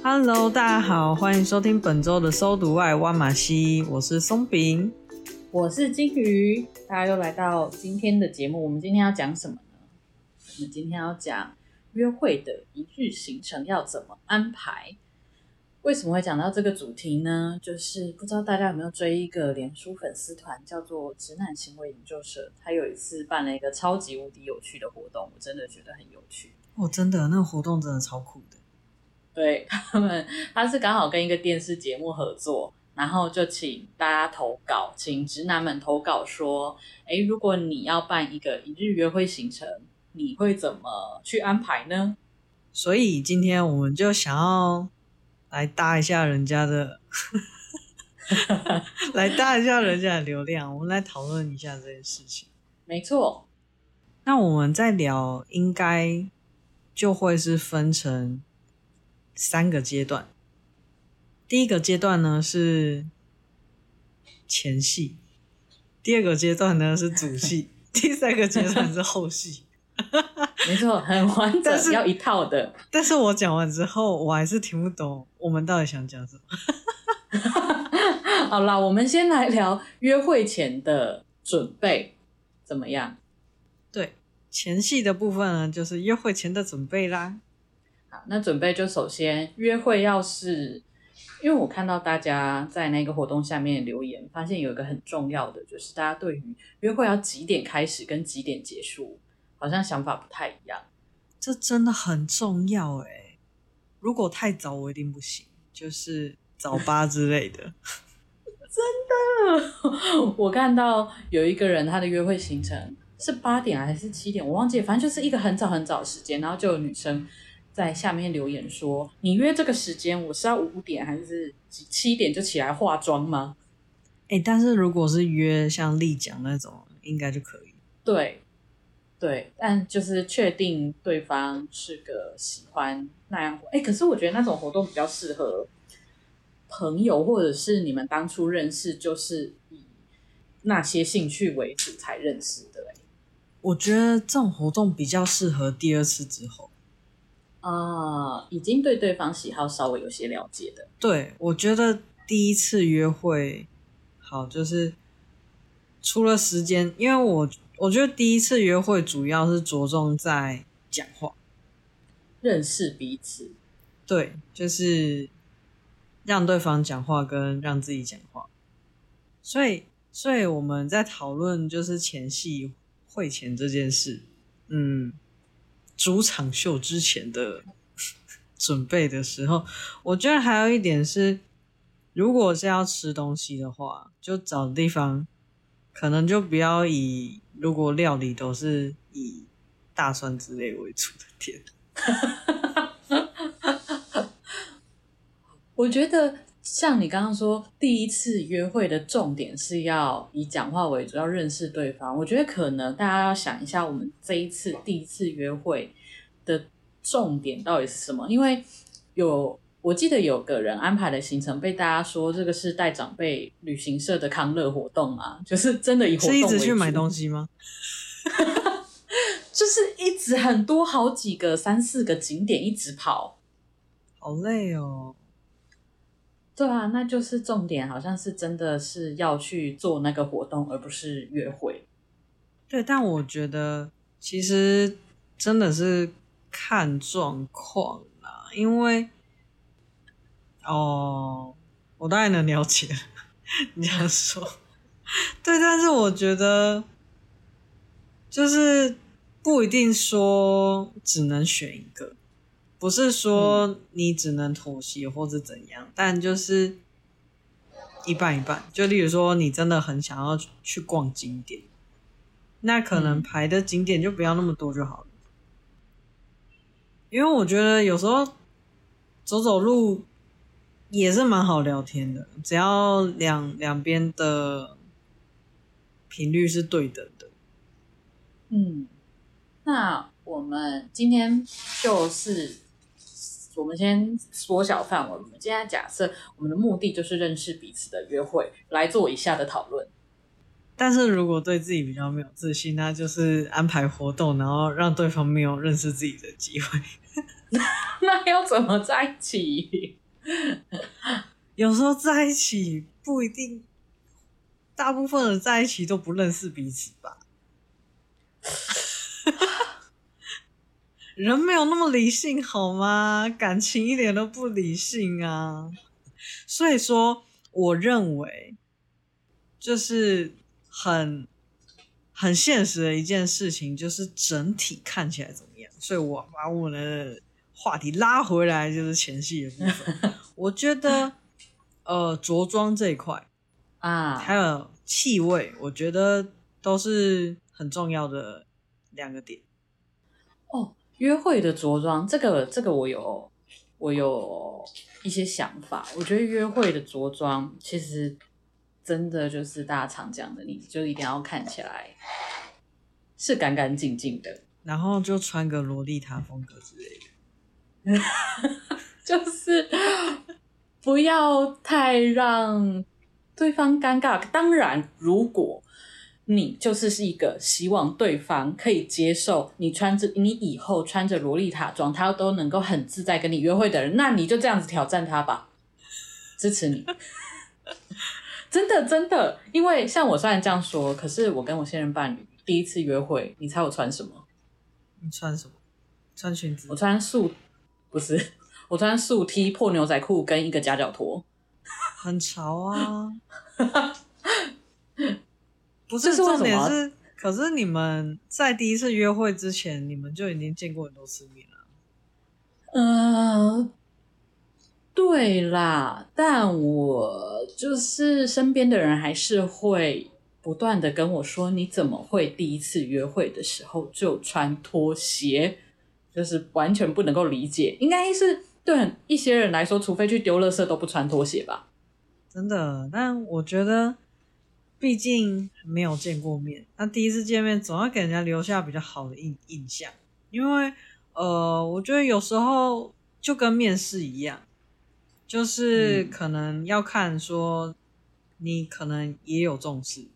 Hello， 大家好，欢迎收听本周的搜读外挖马西，我是松饼，我是金鱼，大家又来到今天的节目。我们今天要讲什么呢？我们今天要讲约会的一日行程要怎么安排。为什么会讲到这个主题呢？就是不知道大家有没有追一个脸书粉丝团，叫做直男行为研究社。他有一次办了一个超级无敌有趣的活动，我真的觉得很有趣。哦，真的，那个活动真的超酷的。对，他是刚好跟一个电视节目合作，然后就请大家投稿，请直男们投稿说，诶，如果你要办一个一日约会行程，你会怎么去安排呢？所以今天我们就想要来搭一下人家的来搭一下人家的流量，我们来讨论一下这件事情。没错，那我们在聊应该就会是分成三个阶段。第一个阶段呢是前戏，第二个阶段呢是主戏，第三个阶段是后戏。没错，很完整，但是要一套的。但是我讲完之后，我还是听不懂我们到底想讲什么。好啦，我们先来聊约会前的准备怎么样？对，前戏的部分呢，就是约会前的准备啦。好，那准备就首先约会要是，因为我看到大家在那个活动下面留言，发现有一个很重要的，就是大家对于约会要几点开始跟几点结束，好像想法不太一样。这真的很重要欸，如果太早我一定不行，就是早八之类的。真的，我看到有一个人他的约会行程是8点还是7点，我忘记了，反正就是一个很早很早的时间，然后就有女生在下面留言说，你约这个时间我是要5点还是7点就起来化妆吗？欸，但是如果是约像丽讲那种应该就可以。对对，但就是确定对方是个喜欢那样。欸，可是我觉得那种活动比较适合朋友，或者是你们当初认识就是以那些兴趣为主才认识的。欸，我觉得这种活动比较适合第二次之后已经对对方喜好稍微有些了解的。对，我觉得第一次约会好，就是除了时间，因为我觉得第一次约会主要是着重在讲话，认识彼此。对，就是让对方讲话跟让自己讲话。所以我们在讨论就是前戏会前这件事，主场秀之前的准备的时候，我觉得还有一点是，如果是要吃东西的话，就找地方，可能就不要以，如果料理都是以大蒜之类为主的店。我觉得像你刚刚说，第一次约会的重点是要以讲话为主，要认识对方。我觉得可能大家要想一下，我们这一次第一次约会的重点到底是什么？因为我记得有个人安排的行程被大家说这个是带长辈旅行社的康乐活动嘛，就是真的以活动为主。是一直去买东西吗？就是一直很多好几个3-4个景点一直跑，好累哦。对啊，那就是重点好像是真的是要去做那个活动，而不是约会。对，但我觉得其实真的是看状况啦，因为我大概能了解你这样说。对，但是我觉得就是不一定说只能选一个，不是说你只能妥协或是怎样，但就是一半一半。就例如说你真的很想要去逛景点，那可能排的景点就不要那么多就好了，因为我觉得有时候走走路也是蛮好聊天的，只要两边的频率是对等的。嗯，那我们今天就是我们先缩小范围，我们今天假设我们的目的就是认识彼此的约会，来做以下的讨论。但是如果对自己比较没有自信，那就是安排活动，然后让对方没有认识自己的机会。那要怎么在一起？有时候在一起不一定，大部分的在一起都不认识彼此吧。人没有那么理性好吗？感情一点都不理性啊。所以说，我认为就是很现实的一件事情，就是整体看起来怎么样。所以我把我的话题拉回来，就是前戏的部分。我觉得着装这一块啊，还有气味，我觉得都是很重要的两个点。哦，约会的着装，这个我有一些想法。我觉得约会的着装其实真的就是大家常讲的，你就一定要看起来是干干净净的，然后就穿个洛丽塔风格之类的，就是不要太让对方尴尬。当然，如果你就是一个希望对方可以接受你以后穿着洛丽塔装，他都能够很自在跟你约会的人，那你就这样子挑战他吧，支持你。真的，因为像我虽然这样说，可是我跟我现任伴侣第一次约会，你猜我穿什么？你穿什么？穿裙子？我穿素 T 破牛仔裤跟一个夹脚拖，很潮啊！不是重点是，可是你们在第一次约会之前，你们就已经见过很多次面了。对啦，但我就是身边的人还是会不断的跟我说，你怎么会第一次约会的时候就穿拖鞋？就是完全不能够理解，应该是对一些人来说，除非去丢垃圾都不穿拖鞋吧。真的，但我觉得毕竟没有见过面，那第一次见面总要给人家留下比较好的印象，因为我觉得有时候就跟面试一样。就是可能要看说你可能也有重视，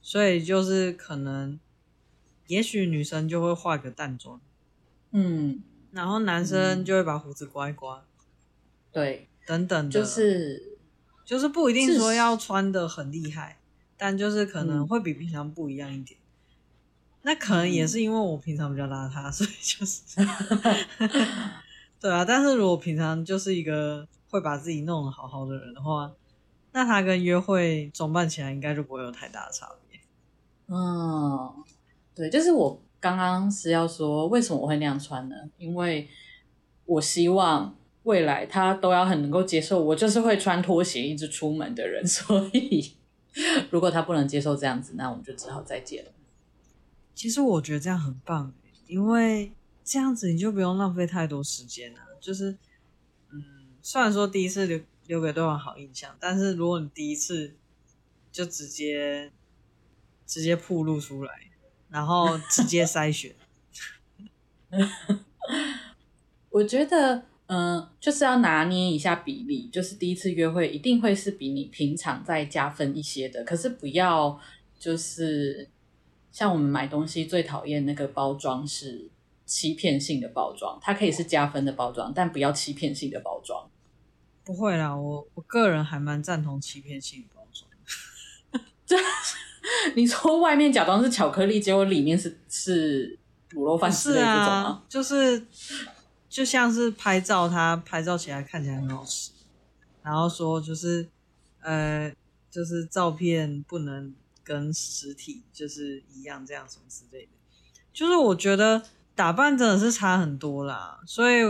所以就是可能也许女生就会化个淡妆，然后男生就会把胡子刮一刮，对，等等的，就是不一定说要穿得很厉害，但就是可能会比平常不一样一点。那可能也是因为我平常比较邋遢，所以就是对啊，但是如果平常就是一个会把自己弄得好好的人的话，那他跟约会装扮起来应该就不会有太大的差别。对，就是我刚刚是要说为什么我会那样穿呢？因为我希望未来他都要很能够接受我就是会穿拖鞋一直出门的人，所以如果他不能接受这样子，那我们就只好再见了。其实我觉得这样很棒，因为这样子你就不用浪费太多时间了，就是虽然说第一次留给对方好印象，但是如果你第一次就直接暴露出来，然后直接筛选我觉得就是要拿捏一下比例，就是第一次约会一定会是比你平常再加分一些的，可是不要就是像我们买东西最讨厌那个包装是欺骗性的包装，它可以是加分的包装，但不要欺骗性的包装。不会啦，我个人还蛮赞同欺骗性的包装。你说外面假装是巧克力，结果里面是卤肉饭之类的这种吗？就是就像是拍照，它拍照起来看起来很好吃，然后说就是就是照片不能跟实体就是一样，这样什么之类的。就是我觉得打扮真的是差很多啦，所以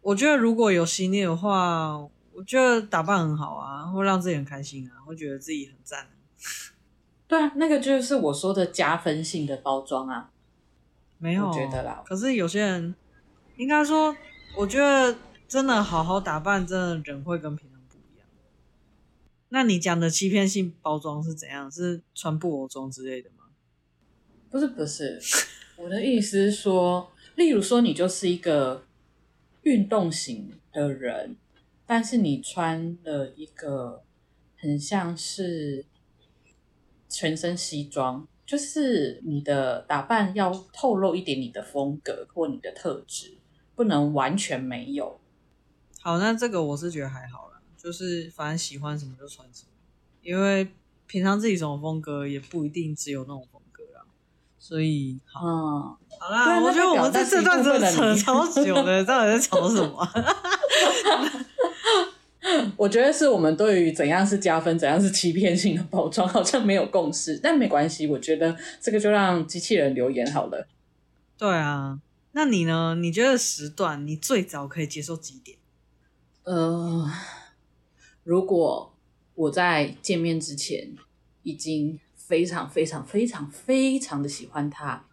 我觉得如果有心力的话，我觉得打扮很好啊，会让自己很开心啊，会觉得自己很赞啊。对啊，那个就是我说的加分性的包装啊。没有，我觉得啦。可是有些人，应该说，我觉得真的好好打扮，真的人会跟平常不一样。那你讲的欺骗性包装是怎样？是穿布偶装之类的吗？不是不是，我的意思是说，例如说你就是一个运动型的人，但是你穿了一个很像是全身西装。就是你的打扮要透露一点你的风格或你的特质，不能完全没有。好，那这个我是觉得还好啦，就是反正喜欢什么就穿什么，因为平常自己什么风格也不一定只有那种风格啦，所以好，好啦，我觉得我们在这段真的扯超久的，到底在吵什么？我觉得是我们对于怎样是加分，怎样是欺骗性的包装好像没有共识，但没关系，我觉得这个就让机器人留言好了。对啊，那你呢？你觉得时段你最早可以接受几点？如果我在见面之前已经非常非常非常非常的喜欢他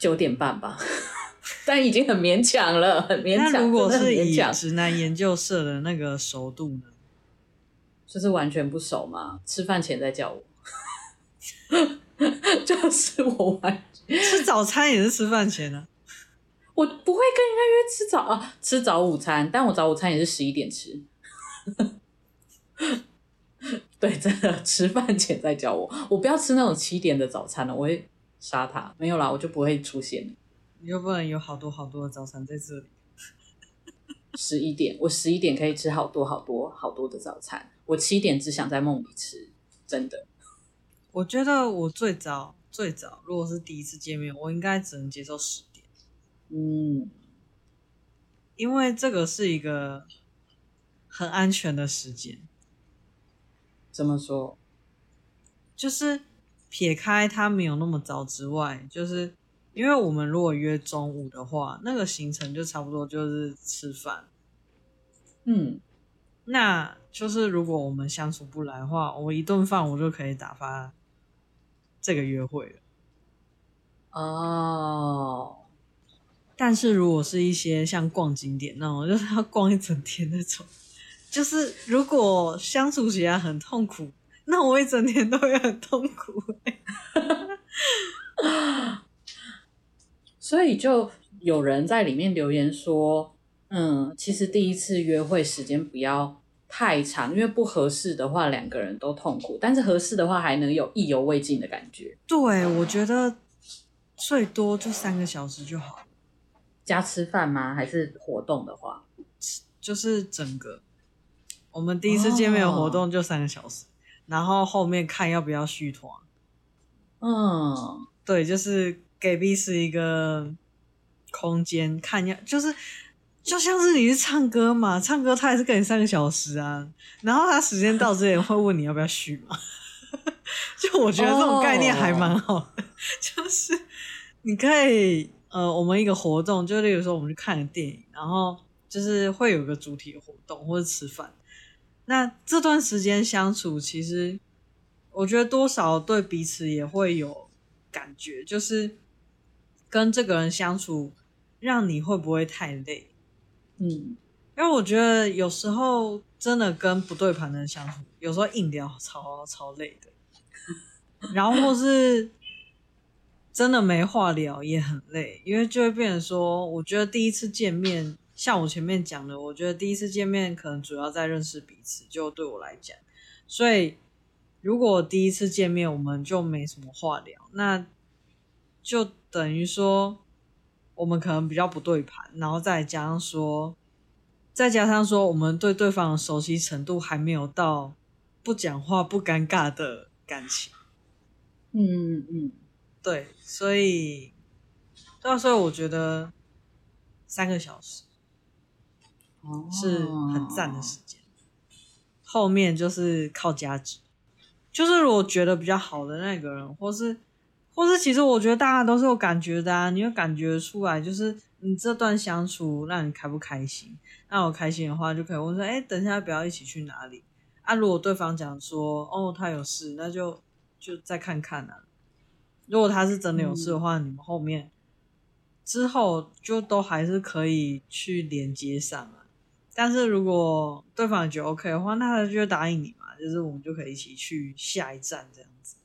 ，9点半吧。但已经很勉强了，很勉强。那如果是以直男研究社的那个熟度呢？就是完全不熟嘛，吃饭前在叫我，就是我完全吃早餐也是吃饭前啊。我不会跟人家约吃早午餐，但我早午餐也是11点吃。对，真的吃饭前在叫我，我不要吃那种7点的早餐了，我会杀他。没有啦，我就不会出现了。你又不能有好多好多的早餐在这里。11点，我11点可以吃好多好多好多的早餐。我7点只想在梦里吃，真的。我觉得我最早，如果是第一次见面，我应该只能接受10点。嗯，因为这个是一个很安全的时间。怎么说？就是撇开它没有那么早之外，就是。因为我们如果约中午的话，那个行程就差不多就是吃饭。嗯，那就是如果我们相处不来的话，我一顿饭我就可以打发这个约会了。哦，但是如果是一些像逛景点那种，就是要逛一整天那种，就是如果相处起来很痛苦，那我一整天都会很痛苦欸。所以就有人在里面留言说，其实第一次约会时间不要太长，因为不合适的话两个人都痛苦，但是合适的话还能有意犹未尽的感觉。对，我觉得最多就3个小时就好。加吃饭吗？还是活动的话？就是整个，我们第一次见面的活动就3个小时，然后后面看要不要续团。嗯，对，就是。给彼此一个空间，看要就是就像是你去唱歌嘛，唱歌他也是跟你3个小时啊，然后他时间到之前会问你要不要续嘛，就我觉得这种概念还蛮好的，就是你可以我们一个活动，就例如说我们去看个电影，然后就是会有一个主体的活动或者吃饭，那这段时间相处，其实我觉得多少对彼此也会有感觉，就是。跟这个人相处让你会不会太累？因为我觉得有时候真的跟不对盘的人相处，有时候硬聊超累的，然后或是真的没话聊也很累，因为就会变成说，我觉得第一次见面像我前面讲的，我觉得第一次见面可能主要在认识彼此，就对我来讲，所以如果第一次见面我们就没什么话聊，那就等于说我们可能比较不对盘，然后再加上说我们对对方的熟悉程度还没有到不讲话不尴尬的感情。对，所以我觉得3个小时是很赞的时间，后面就是靠加值，就是如果觉得比较好的那个人或是或是其实我觉得大家都是有感觉的啊，你会感觉出来，就是你这段相处让你开不开心。那我开心的话就可以问说，哎，等一下不要一起去哪里啊？如果对方讲说哦他有事，那就再看看啊。如果他是真的有事的话，你们后面之后就都还是可以去连接上啊。但是如果对方觉得 OK 的话，那他就答应你嘛，就是我们就可以一起去下一站这样子。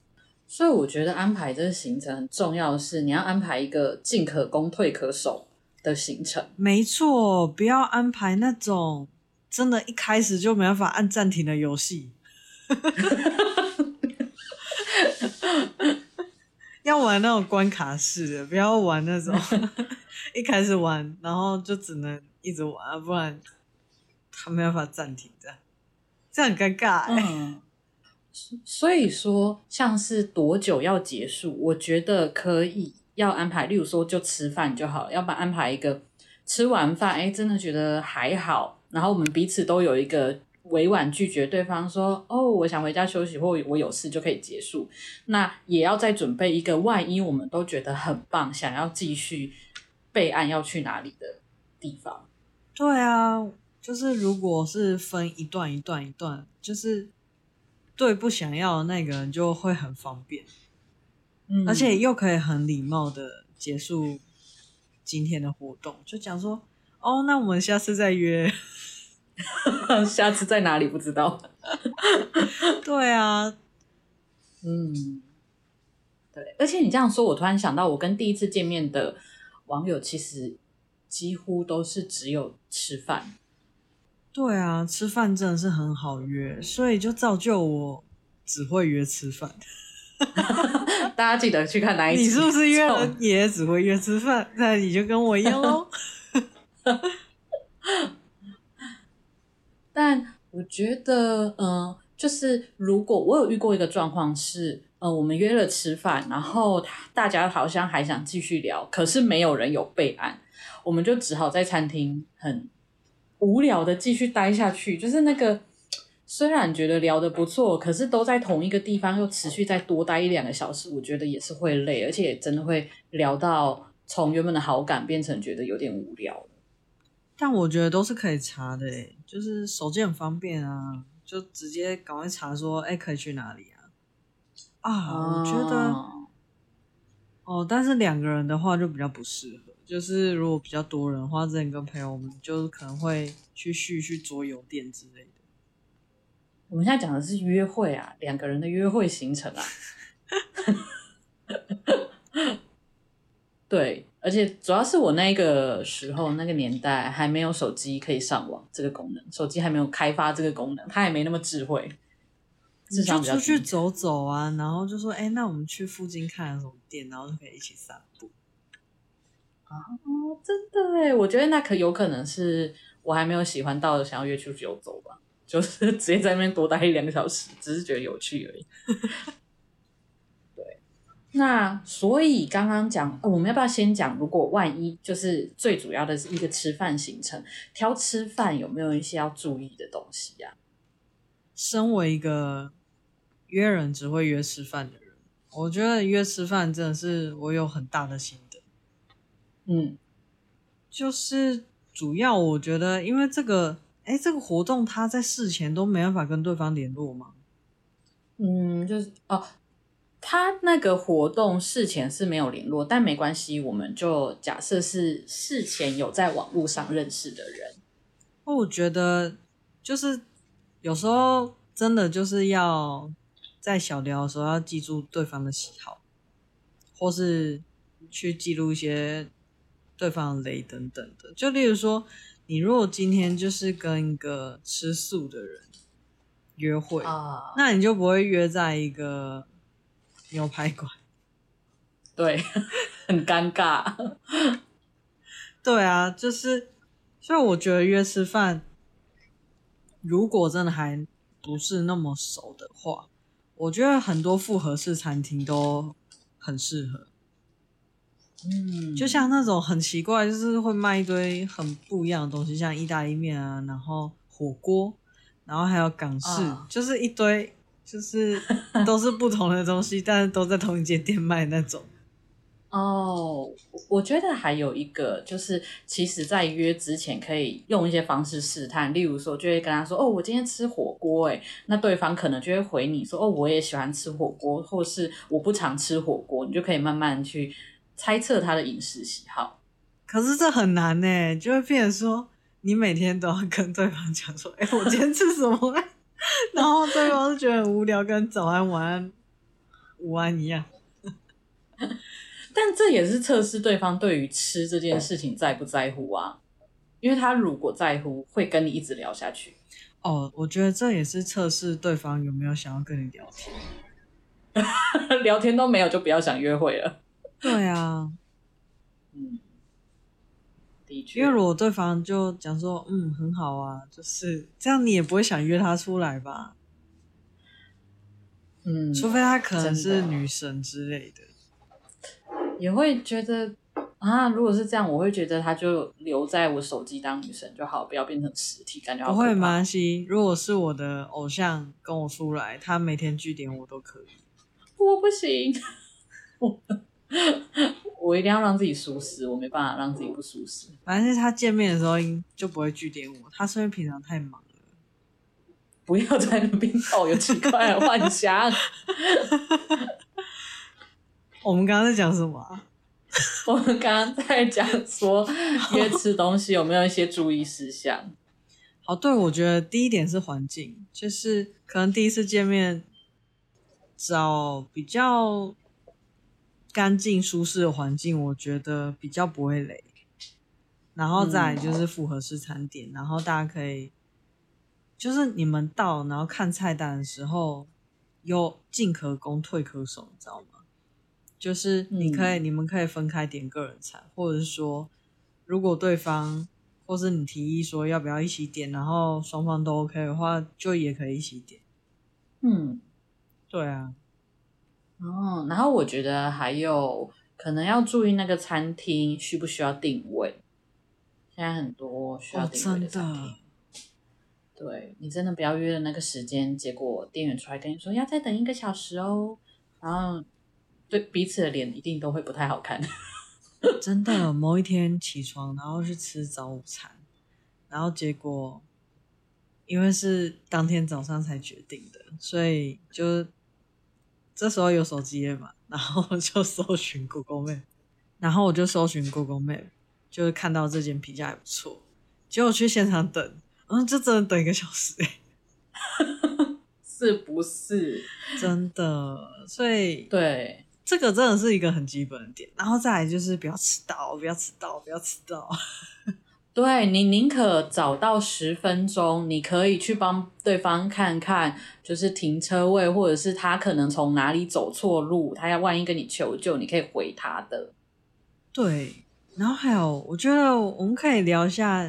所以我觉得安排这个行程很重要的是，你要安排一个进可攻退可守的行程。没错，不要安排那种真的一开始就没办法按暂停的游戏。要玩那种关卡式的，不要玩那种一开始玩然后就只能一直玩，不然他没办法暂停的，这样很尴尬欸。所以说像是多久要结束，我觉得可以要安排，例如说就吃饭就好了，要不然安排一个吃完饭真的觉得还好，然后我们彼此都有一个委婉拒绝对方说哦我想回家休息或我有事就可以结束。那也要再准备一个万一我们都觉得很棒想要继续备案要去哪里的地方。对啊，就是如果是分一段一段一段，就是对不想要的那个人就会很方便，而且又可以很礼貌的结束今天的活动，就讲说哦那我们下次再约。下次在哪里不知道。对啊，对，而且你这样说我突然想到，我跟第一次见面的网友其实几乎都是只有吃饭。对啊，吃饭真的是很好约，所以就造就我只会约吃饭。大家记得去看哪一集，你是不是约了也只会约吃饭，那你就跟我一样咯。但我觉得就是如果我有遇过一个状况是我们约了吃饭，然后大家好像还想继续聊，可是没有人有备案，我们就只好在餐厅很无聊的继续待下去，就是那个虽然觉得聊得不错，可是都在同一个地方又持续再多待一两个小时，我觉得也是会累，而且也真的会聊到从原本的好感变成觉得有点无聊了。但我觉得都是可以查的耶，就是手机很方便啊，就直接赶快查说可以去哪里啊。我觉得但是两个人的话就比较不适合，就是如果比较多人的话，之前跟朋友我们就可能会去去桌游店之类的。我们现在讲的是约会啊，两个人的约会行程啊。对，而且主要是我那个时候那个年代还没有手机可以上网这个功能，手机还没有开发这个功能，它也没那么智慧。你就出去走走啊，然后就说那我们去附近看什么店，然后就可以一起散步。真的耶，我觉得那有可能是我还没有喜欢到想要约出去游走吧，就是直接在那边多待一两个小时，只是觉得有趣而已。对，那所以刚刚讲我们要不要先讲，如果万一就是最主要的是一个吃饭行程，挑吃饭有没有一些要注意的东西啊？身为一个约人只会约吃饭的人，我觉得约吃饭真的是我有很大的心得。就是主要我觉得因为这个活动他在事前都没办法跟对方联络吗？就是他那个活动事前是没有联络，但没关系，我们就假设是事前有在网络上认识的人。我觉得就是有时候真的就是要在小聊的时候要记住对方的喜好，或是去记录一些对方的雷等等的。就例如说你如果今天就是跟一个吃素的人约会，那你就不会约在一个牛排馆。对，很尴尬。对啊，就是所以我觉得约吃饭如果真的还不是那么熟的话，我觉得很多复合式餐厅都很适合。就像那种很奇怪就是会卖一堆很不一样的东西，像意大利面啊，然后火锅，然后还有港式就是一堆就是都是不同的东西，但是都在同一间店卖那种。哦，我觉得还有一个就是，其实在约之前可以用一些方式试探，例如说就会跟他说，哦，我今天吃火锅，欸，那对方可能就会回你说，哦，我也喜欢吃火锅，或是我不常吃火锅，你就可以慢慢去猜测他的饮食喜好。可是这很难欸，就会变成说你每天都要跟对方讲说，欸，我今天吃什么然后对方就觉得很无聊，跟早安晚安午安一样但这也是测试对方对于吃这件事情在不在乎啊，因为他如果在乎会跟你一直聊下去。哦，我觉得这也是测试对方有没有想要跟你聊天聊天都没有就不要想约会了。对啊，嗯，的确，因为如果对方就讲说嗯很好啊，就是这样你也不会想约他出来吧。嗯，除非他可能是女神之类的，也会觉得啊，如果是这样，我会觉得他就留在我手机当女神就好，不要变成实体，感觉好可怕。不会吗？西，如果是我的偶像跟我出来，他每天句点我都可以，我不行，我一定要让自己舒适，我没办法让自己不舒适。反正是他见面的时候就不会句点我，他是因为平常太忙了。不要在那边哦，有奇怪的幻想。我们刚刚在讲什么啊？我们刚刚在讲说约吃东西有没有一些注意事项。好，对，我觉得第一点是环境，就是可能第一次见面找比较干净舒适的环境，我觉得比较不会累。然后再来就是复合式餐点，然后大家可以就是你们到然后看菜单的时候有进可攻退可守，你知道吗？就是你们可以分开点个人餐，或者是说如果对方或是你提议说要不要一起点，然后双方都 OK 的话就也可以一起点。嗯，对啊。哦，然后我觉得还有可能要注意那个餐厅需不需要定位，现在很多需要定位的餐厅，哦，对，你真的不要约了那个时间，结果店员出来跟你说要再等1个小时哦，然后对彼此的脸一定都会不太好看真的，某一天起床然后去吃早午餐，然后结果因为是当天早上才决定的，所以就这时候有手机了嘛，然后就搜寻 Google Map， 然后我就搜寻 Google Map 就是看到这间评价还不错，结果去现场等，嗯，就真的等1个小时是不是真的？所以对，这个真的是一个很基本的点，然后再来就是不要迟到，不要迟到，不要迟到。对，你宁可早到10分钟，你可以去帮对方看看，就是停车位，或者是他可能从哪里走错路，他要万一跟你求救，你可以回他的。对，然后还有，我觉得我们可以聊一下，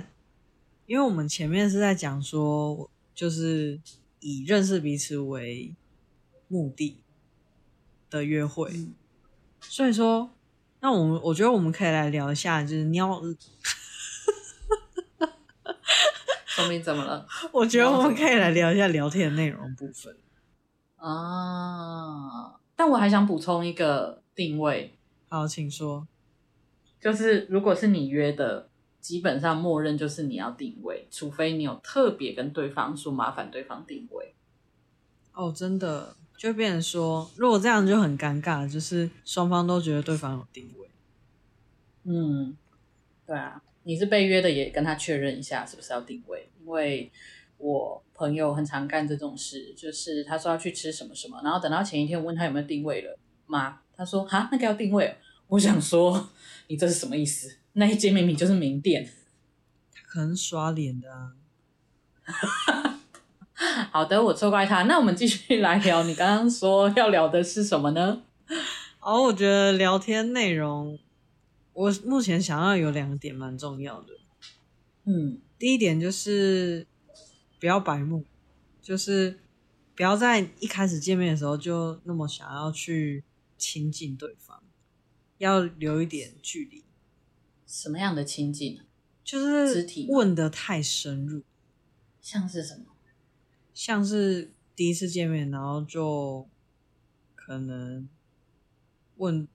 因为我们前面是在讲说，就是以认识彼此为目的的约会，嗯，所以说，那我觉得我们可以来聊一下，就是你要，说明怎么了？我觉得我们可以来聊一下聊天的内容部分啊。但我还想补充一个定位，好，请说。就是如果是你约的，基本上默认就是你要定位，除非你有特别跟对方说麻烦对方定位。哦，真的。就变成说，如果这样就很尴尬，就是双方都觉得对方有定位。嗯，对啊，你是被约的，也跟他确认一下是不是要定位，因为我朋友很常干这种事，就是他说要去吃什么什么，然后等到前一天问他有没有定位了吗？他说哈，那个要定位。我想说，你这是什么意思？那一间明明就是名店，他可能刷脸的啊。好的，我错怪他。那我们继续来聊，你刚刚说要聊的是什么呢？哦，我觉得聊天内容，我目前想要有2点蛮重要的。嗯，第一点就是不要白目，就是不要在一开始见面的时候就那么想要去亲近对方，要留一点距离。什么样的亲近？就是问得太深入。像是什么？像是第一次见面，然后就可能问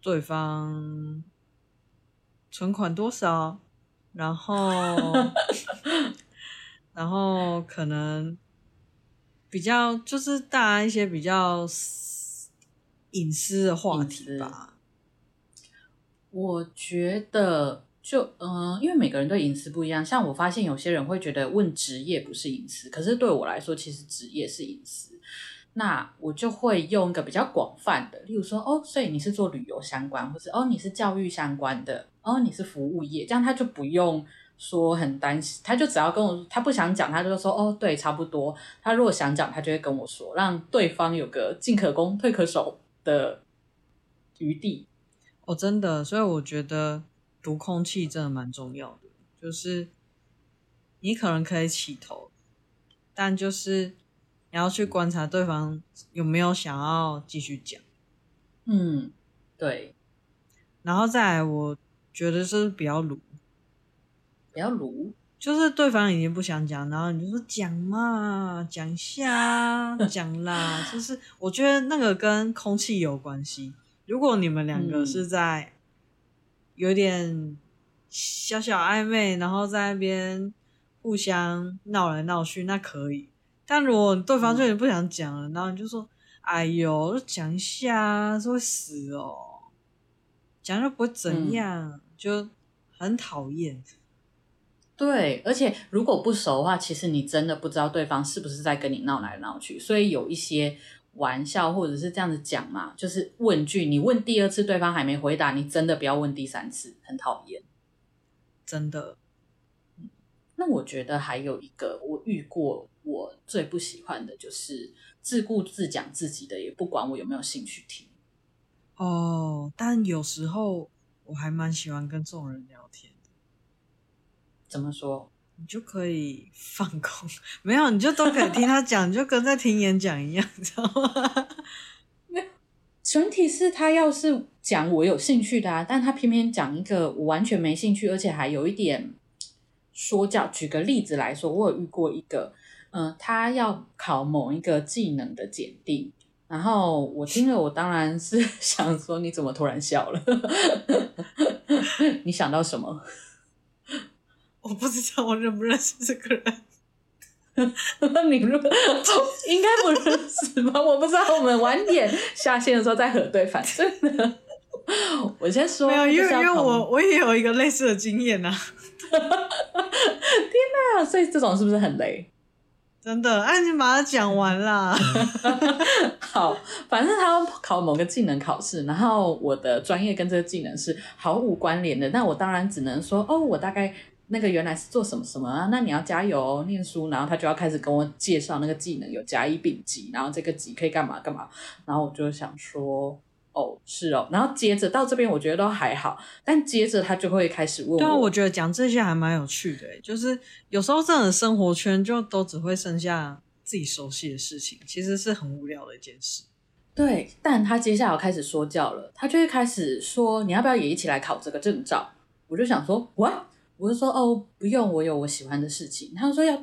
对方存款多少，然后可能比较就是大家一些比较隐私的话题吧。我觉得就因为每个人对隐私不一样，像我发现有些人会觉得问职业不是隐私，可是对我来说其实职业是隐私。那我就会用一个比较广泛的，例如说哦，所以你是做旅游相关，或者哦你是教育相关的，哦你是服务业，这样他就不用说很担心，他就只要跟我，他不想讲他就说哦对差不多，他如果想讲他就会跟我说，让对方有个进可攻退可守的余地。哦真的，所以我觉得读空气真的蛮重要的，就是你可能可以起头，但就是你要去观察对方有没有想要继续讲。嗯，对。然后再来我觉得是比较鲁，就是对方已经不想讲，然后你就说讲嘛，讲一下，讲啦，就是我觉得那个跟空气有关系。如果你们两个是在有点小小暧昧，然后在那边互相闹来闹去，那可以。但如果对方就有点不想讲了，然后你就说哎呦讲一下是会死哦，讲就不会怎样，就很讨厌。对，而且如果不熟的话，其实你真的不知道对方是不是在跟你闹来闹去，所以有一些玩笑或者是这样子讲嘛，就是问句，你问第二次对方还没回答，你真的不要问第三次，很讨厌，真的。那我觉得还有一个我遇过我最不喜欢的就是自顾自讲自己的，也不管我有没有兴趣听。哦，但有时候我还蛮喜欢跟这种人聊天的。怎么说？你就可以放空，没有，你就都可以听他讲，你就跟在听演讲一样，你知道吗？前提是他要是讲我有兴趣的啊，但他偏偏讲一个我完全没兴趣，而且还有一点说教。举个例子来说，我有遇过一个，他要考某一个技能的检定，然后我听了，我当然是想说你怎么突然笑了？你想到什么？我不知道我认不认识这个人。你应该不认识吧？我不知道，我们晚点下线的时候再核对。反正呢，我先说，没有，因为我也有一个类似的经验啊。天哪，所以这种是不是很雷？真的，哎，你把它讲完啦。好，反正他考某个技能考试，然后我的专业跟这个技能是毫无关联的，那我当然只能说，哦，我大概。那个原来是做什么什么啊？那你要加油哦，念书，然后他就要开始跟我介绍那个技能有甲乙丙级，然后这个级可以干嘛干嘛，然后我就想说哦是哦，然后接着到这边我觉得都还好，但接着他就会开始问我。对啊，我觉得讲这些还蛮有趣的，就是有时候这种生活圈就都只会剩下自己熟悉的事情，其实是很无聊的一件事。对，但他接下来开始说教了，他就会开始说你要不要也一起来考这个证照，我就想说 what？我就说哦不用，我有我喜欢的事情。他说要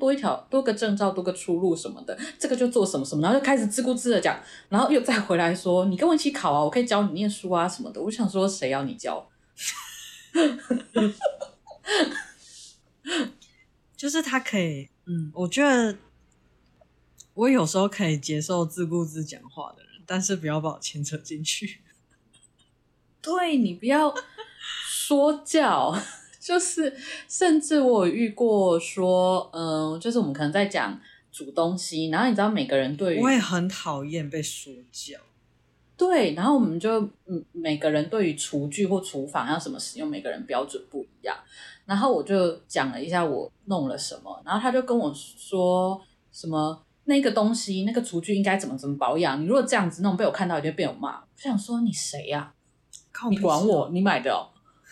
多个证照多个出路什么的，这个就做什么什么，然后就开始自顾自的讲，然后又再回来说你跟我一起考啊，我可以教你念书啊什么的。我想说谁要你教？就是他可以，我觉得我有时候可以接受自顾自讲话的人，但是不要把我牵扯进去。对，你不要说教。就是甚至我有遇过说就是我们可能在讲煮东西，然后你知道每个人对于，我也很讨厌被说教。对，然后我们就每个人对于厨具或厨房要什么使用，每个人标准不一样，然后我就讲了一下我弄了什么，然后他就跟我说什么那个东西那个厨具应该怎么保养，你如果这样子弄被我看到一定被我骂。我想说你谁呀啊？你管我？你买的哦？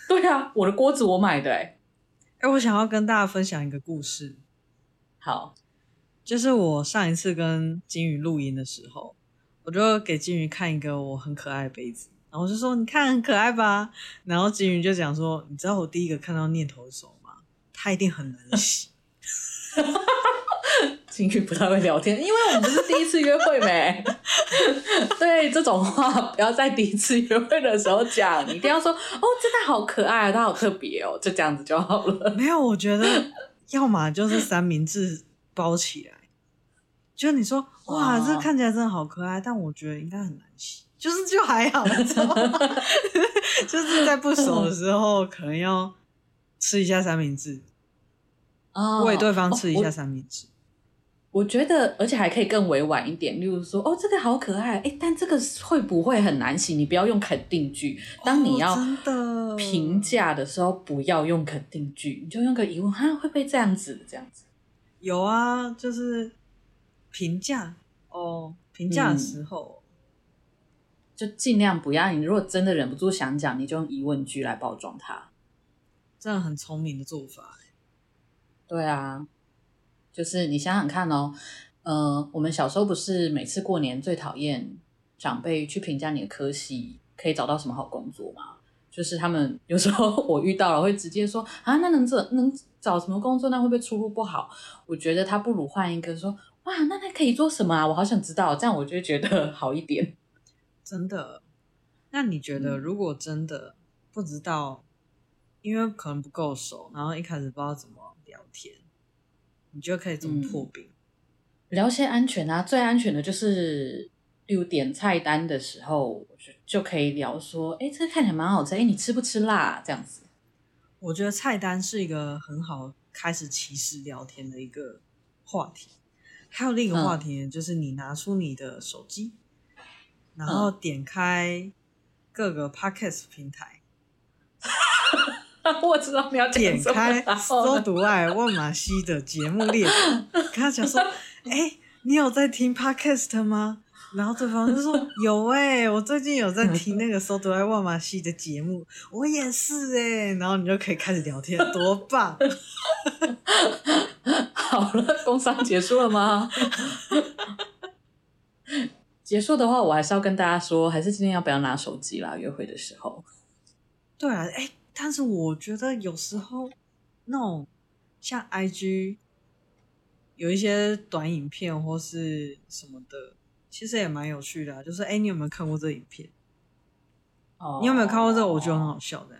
对啊，我的锅子我买的我想要跟大家分享一个故事。好，就是我上一次跟金鱼录音的时候，我就给金鱼看一个我很可爱的杯子，然后我就说你看很可爱吧，然后金鱼就讲说你知道我第一个看到念头是什么吗？它一定很难洗。兴趣不太会聊天，因为我们不是第一次约会没对，这种话不要在第一次约会的时候讲，你一定要说哦这他好可爱，他好特别哦，就这样子就好了。没有，我觉得要么就是三明治包起来，就是你说哇这看起来真的好可爱，但我觉得应该很难洗，就是就还好就是在不熟的时候可能要吃一下三明治，为对方吃一下三明治。我觉得而且还可以更委婉一点，例如说哦这个好可爱，诶但这个会不会很难洗，你不要用肯定句，当你要评价的时候不要用肯定句，你就用个疑问，哈会不会这样子这样子。有啊，就是评价哦，评价的时候、就尽量不要，你如果真的忍不住想讲，你就用疑问句来包装它，这样很聪明的做法。对啊，就是你想想看哦，我们小时候不是每次过年最讨厌长辈去评价你的科系可以找到什么好工作吗？就是他们有时候我遇到了会直接说啊，那能找什么工作，那会不会出路不好？我觉得他不如换一个说哇，那他可以做什么啊？我好想知道，这样我就觉得好一点。真的？那你觉得如果真的不知道，因为可能不够熟，然后一开始不知道怎么聊天，你觉得可以怎么破冰？聊些安全啊，最安全的就是例如点菜单的时候就可以聊说诶这个看起来蛮好吃，诶你吃不吃辣这样子。我觉得菜单是一个很好开始起始聊天的一个话题。还有另一个话题呢、就是你拿出你的手机，然后点开各个 podcast 平台我知道你要点开搜独爱万玛希的节目列表跟他讲说哎、你有在听 podcast 吗？然后对方就说有我最近有在听那个搜独爱万玛希的节目，我也是然后你就可以开始聊天，多棒好了，工商结束了吗？结束的话我还是要跟大家说，还是今天要不要拿手机啦，约会的时候。对啊，但是我觉得有时候那种像 IG 有一些短影片或是什么的，其实也蛮有趣的就是你有没有看过这影片？你有没有看过这个？我觉得很好笑的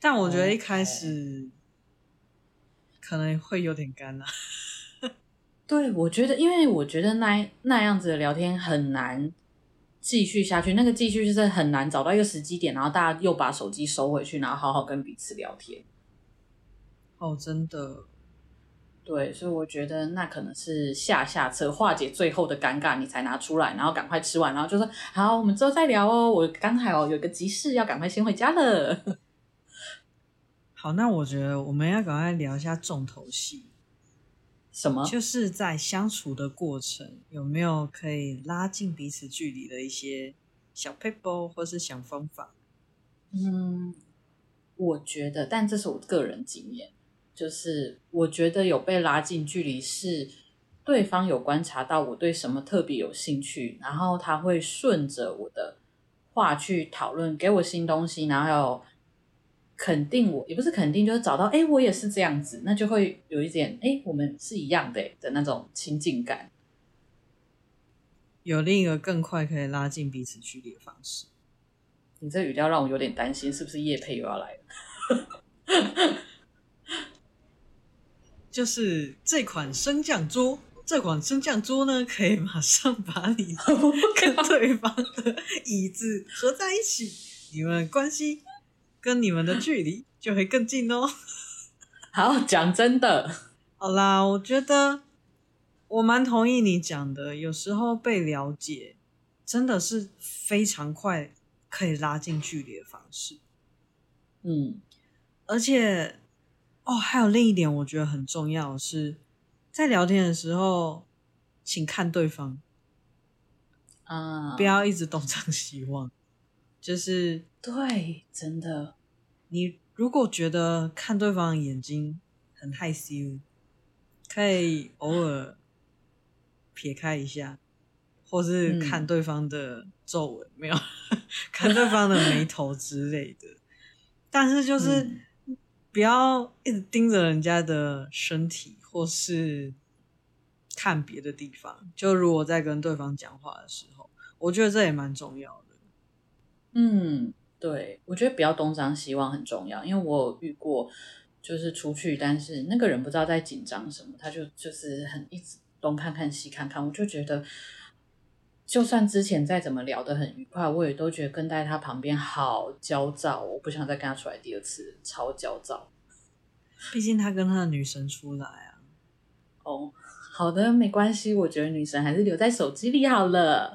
但我觉得一开始可能会有点干啦对，我觉得因为我觉得那样子的聊天很难继续下去，那个继续就是很难找到一个时机点，然后大家又把手机收回去，然后好好跟彼此聊天。真的。对，所以我觉得那可能是下策，化解最后的尴尬你才拿出来，然后赶快吃完，然后就说好我们之后再聊我刚才有个急事要赶快先回家了好，那我觉得我们要赶快聊一下重头戏。什么？就是在相处的过程有没有可以拉近彼此距离的一些小 paper 或是小方法？我觉得，但这是我个人经验，就是我觉得有被拉近距离是对方有观察到我对什么特别有兴趣，然后他会顺着我的话去讨论，给我新东西，然后还有肯定我，也不是肯定，就是找到我也是这样子，那就会有一点我们是一样的那种亲近感。有另一个更快可以拉近彼此距离的方式。你这语料让我有点担心，是不是业配又要来了就是这款升降桌呢可以马上把你跟对方的椅子合在一起你们关系跟你们的距离就会更近好，讲真的。好啦，我觉得我蛮同意你讲的，有时候被了解真的是非常快可以拉近距离的方式。而且还有另一点我觉得很重要的是，在聊天的时候请看对方不要一直东张西望。就是对，真的，你如果觉得看对方的眼睛很害羞，可以偶尔撇开一下，或是看对方的皱纹，没有看对方的眉头之类的但是就是不要一直盯着人家的身体或是看别的地方，就如果在跟对方讲话的时候，我觉得这也蛮重要的。嗯，对，我觉得不要东张西望很重要，因为我有遇过就是出去，但是那个人不知道在紧张什么，他就是很一直东看看西看看，我就觉得就算之前再怎么聊得很愉快，我也都觉得跟在他旁边好焦躁，我不想再跟他出来第二次，超焦躁。毕竟他跟他的女神出来啊。哦，好的，没关系，我觉得女神还是留在手机里好了。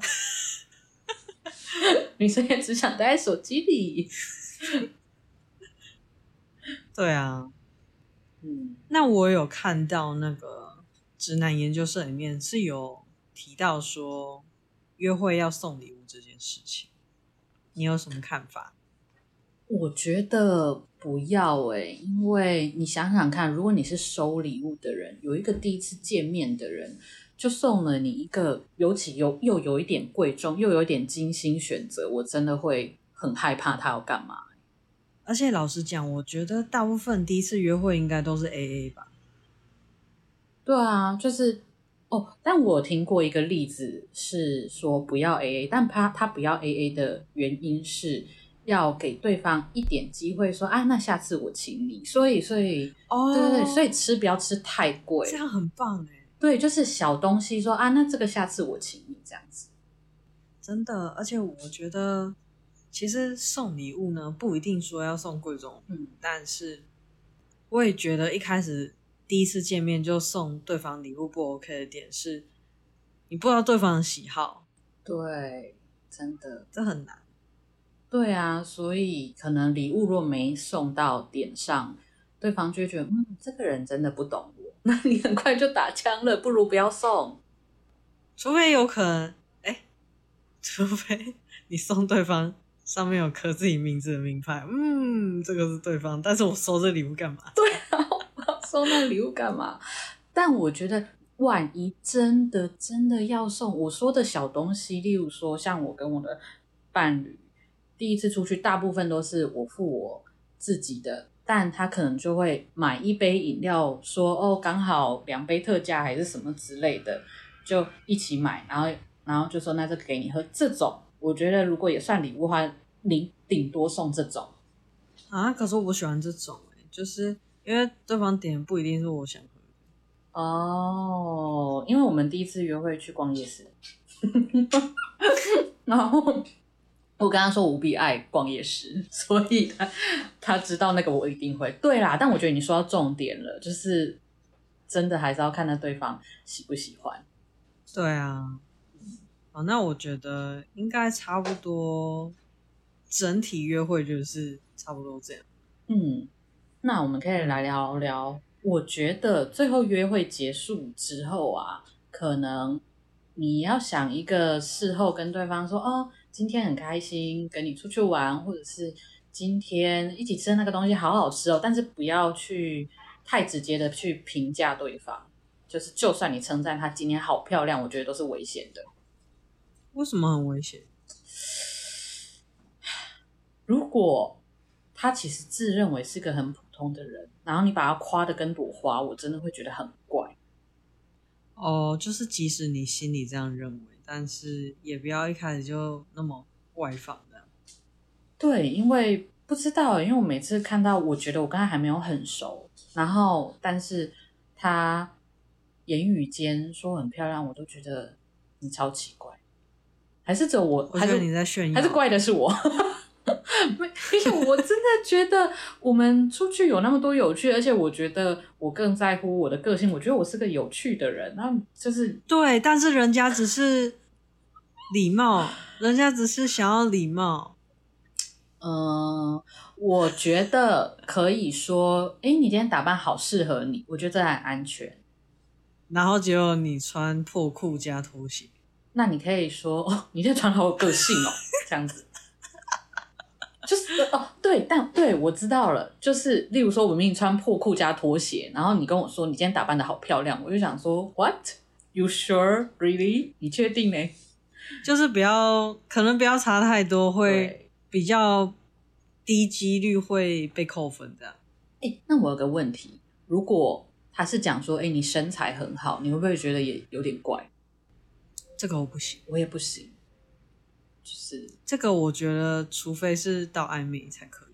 女神也只想待在手机里。对啊，嗯，那我有看到那个直男研究社里面是有提到说约会要送礼物这件事情，你有什么看法？我觉得不要因为你想想看，如果你是收礼物的人，有一个第一次见面的人就送了你一个又有一点贵重又有一点精心选择，我真的会很害怕他要干嘛。而且老实讲，我觉得大部分第一次约会应该都是 AA 吧。对啊，就是但我听过一个例子是说不要 AA， 但他不要 AA 的原因是要给对方一点机会说啊，那下次我请你，所以对，所以吃不要吃太贵，这样很棒对，就是小东西说啊，那这个下次我请你这样子，真的。而且我觉得其实送礼物呢不一定说要送贵重，但是我也觉得一开始第一次见面就送对方礼物不 OK 的点是你不知道对方的喜好。对，真的这很难。对啊，所以可能礼物若没送到点上，对方就会觉得这个人真的不懂我，那你很快就打枪了，不如不要送。除非你送对方上面有刻自己名字的名牌，这个是对方，但是我收这礼物干嘛？对啊，收那礼物干嘛？但我觉得万一真的要送，我说的小东西，例如说像我跟我的伴侣第一次出去，大部分都是我付我自己的，但他可能就会买一杯饮料说刚好2杯特价还是什么之类的，就一起买，然后就说那这个给你喝。这种我觉得如果也算礼物的话，你顶多送这种啊。可是我不喜欢这种就是因为对方点不一定是我想喝的因为我们第一次约会去逛夜市然后我跟他说我无比爱逛夜市，所以他知道那个我一定会。对啦，但我觉得你说到重点了，就是真的还是要看到对方喜不喜欢。对啊，好，那我觉得应该差不多，整体约会就是差不多这样。那我们可以来聊聊，我觉得最后约会结束之后啊，可能你要想一个事后跟对方说今天很开心跟你出去玩，或者是今天一起吃的那个东西好好吃但是不要去太直接的去评价对方，就是就算你称赞他今天好漂亮，我觉得都是危险的。为什么很危险？如果他其实自认为是个很普通的人，然后你把他夸得跟朵花，我真的会觉得很怪。就是即使你心里这样认为，但是也不要一开始就那么外放的。对，因为不知道，因为我每次看到，我觉得我跟他还没有很熟，然后但是他言语间说很漂亮，我都觉得你超奇怪。还是只有我？还是你在炫耀？还是怪的是我？因为我真的觉得我们出去有那么多有趣，而且我觉得我更在乎我的个性，我觉得我是个有趣的人，那就是对，但是人家只是礼貌，人家只是想要礼貌。我觉得可以说你今天打扮好适合你，我觉得这很安全，然后结果你穿破裤加拖鞋，那你可以说你今天穿好有个性这样子就是对，但对，我知道了，就是例如说我明明穿破裤加拖鞋，然后你跟我说你今天打扮的好漂亮，我就想说 What? You sure? Really? 你确定呢？就是可能不要差太多，会比较低几率会被扣分的。欸，那我有个问题，如果他是讲说，欸，你身材很好，你会不会觉得也有点怪？这个我不行，我也不行，就是这个我觉得，除非是到暧昧才可以。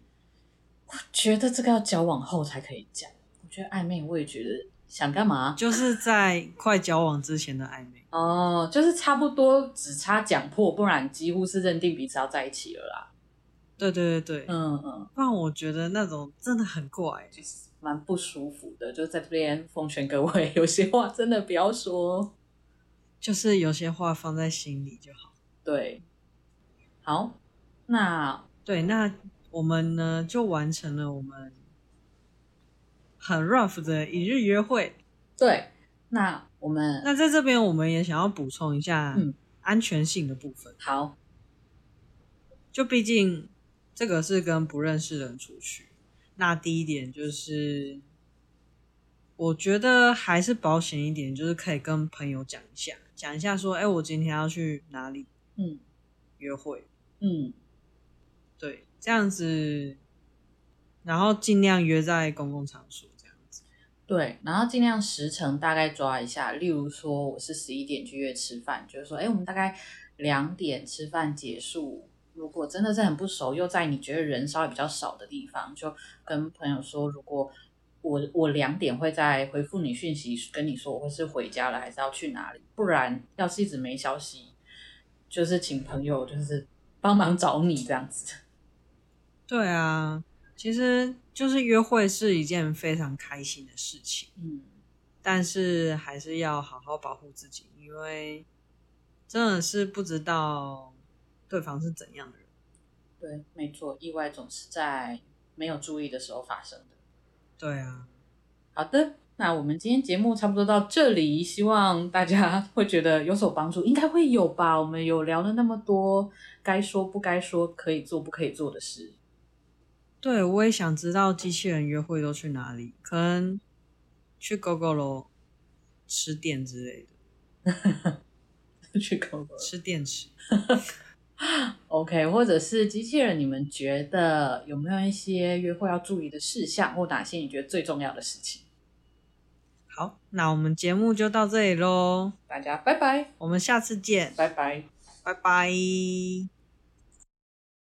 我觉得这个要交往后才可以讲。我觉得暧昧，我也觉得想干嘛？就是在快交往之前的暧昧。哦，就是差不多只差讲破，不然几乎是认定彼此要在一起了啦。对对对对，嗯嗯，不然我觉得那种真的很怪，就是蛮不舒服的。就在这边奉劝各位，有些话真的不要说，就是有些话放在心里就好。对，好，那对，那我们呢就完成了我们很 rough 的一日约会。对，那我们那在这边我们也想要补充一下安全性的部分。好，就毕竟。这个是跟不认识人出去，那第一点就是我觉得还是保险一点，就是可以跟朋友讲一下说，哎，我今天要去哪里约会，对，这样子，然后尽量约在公共场所这样子。对，然后尽量时程大概抓一下，例如说我是11点去约吃饭，就是说，哎，我们大概2点吃饭结束，如果真的是很不熟，又在你觉得人稍微比较少的地方，就跟朋友说，如果我2点会再回复你讯息，跟你说我会是回家了还是要去哪里，不然要是一直没消息，就是请朋友就是帮忙找你这样子。对啊，其实就是约会是一件非常开心的事情，但是还是要好好保护自己，因为真的是不知道对方是怎样的人。对，没错，意外总是在没有注意的时候发生的。对啊，好的，那我们今天节目差不多到这里，希望大家会觉得有所帮助，应该会有吧，我们有聊了那么多该说不该说，可以做不可以做的事。对，我也想知道机器人约会都去哪里，可能去 Gogoro 吃电之类的去 Gogoro 吃电池OK， 或者是机器人，你们觉得有没有一些约会要注意的事项，或哪些你觉得最重要的事情？好，那我们节目就到这里咯，大家拜拜，我们下次见，拜拜，拜拜。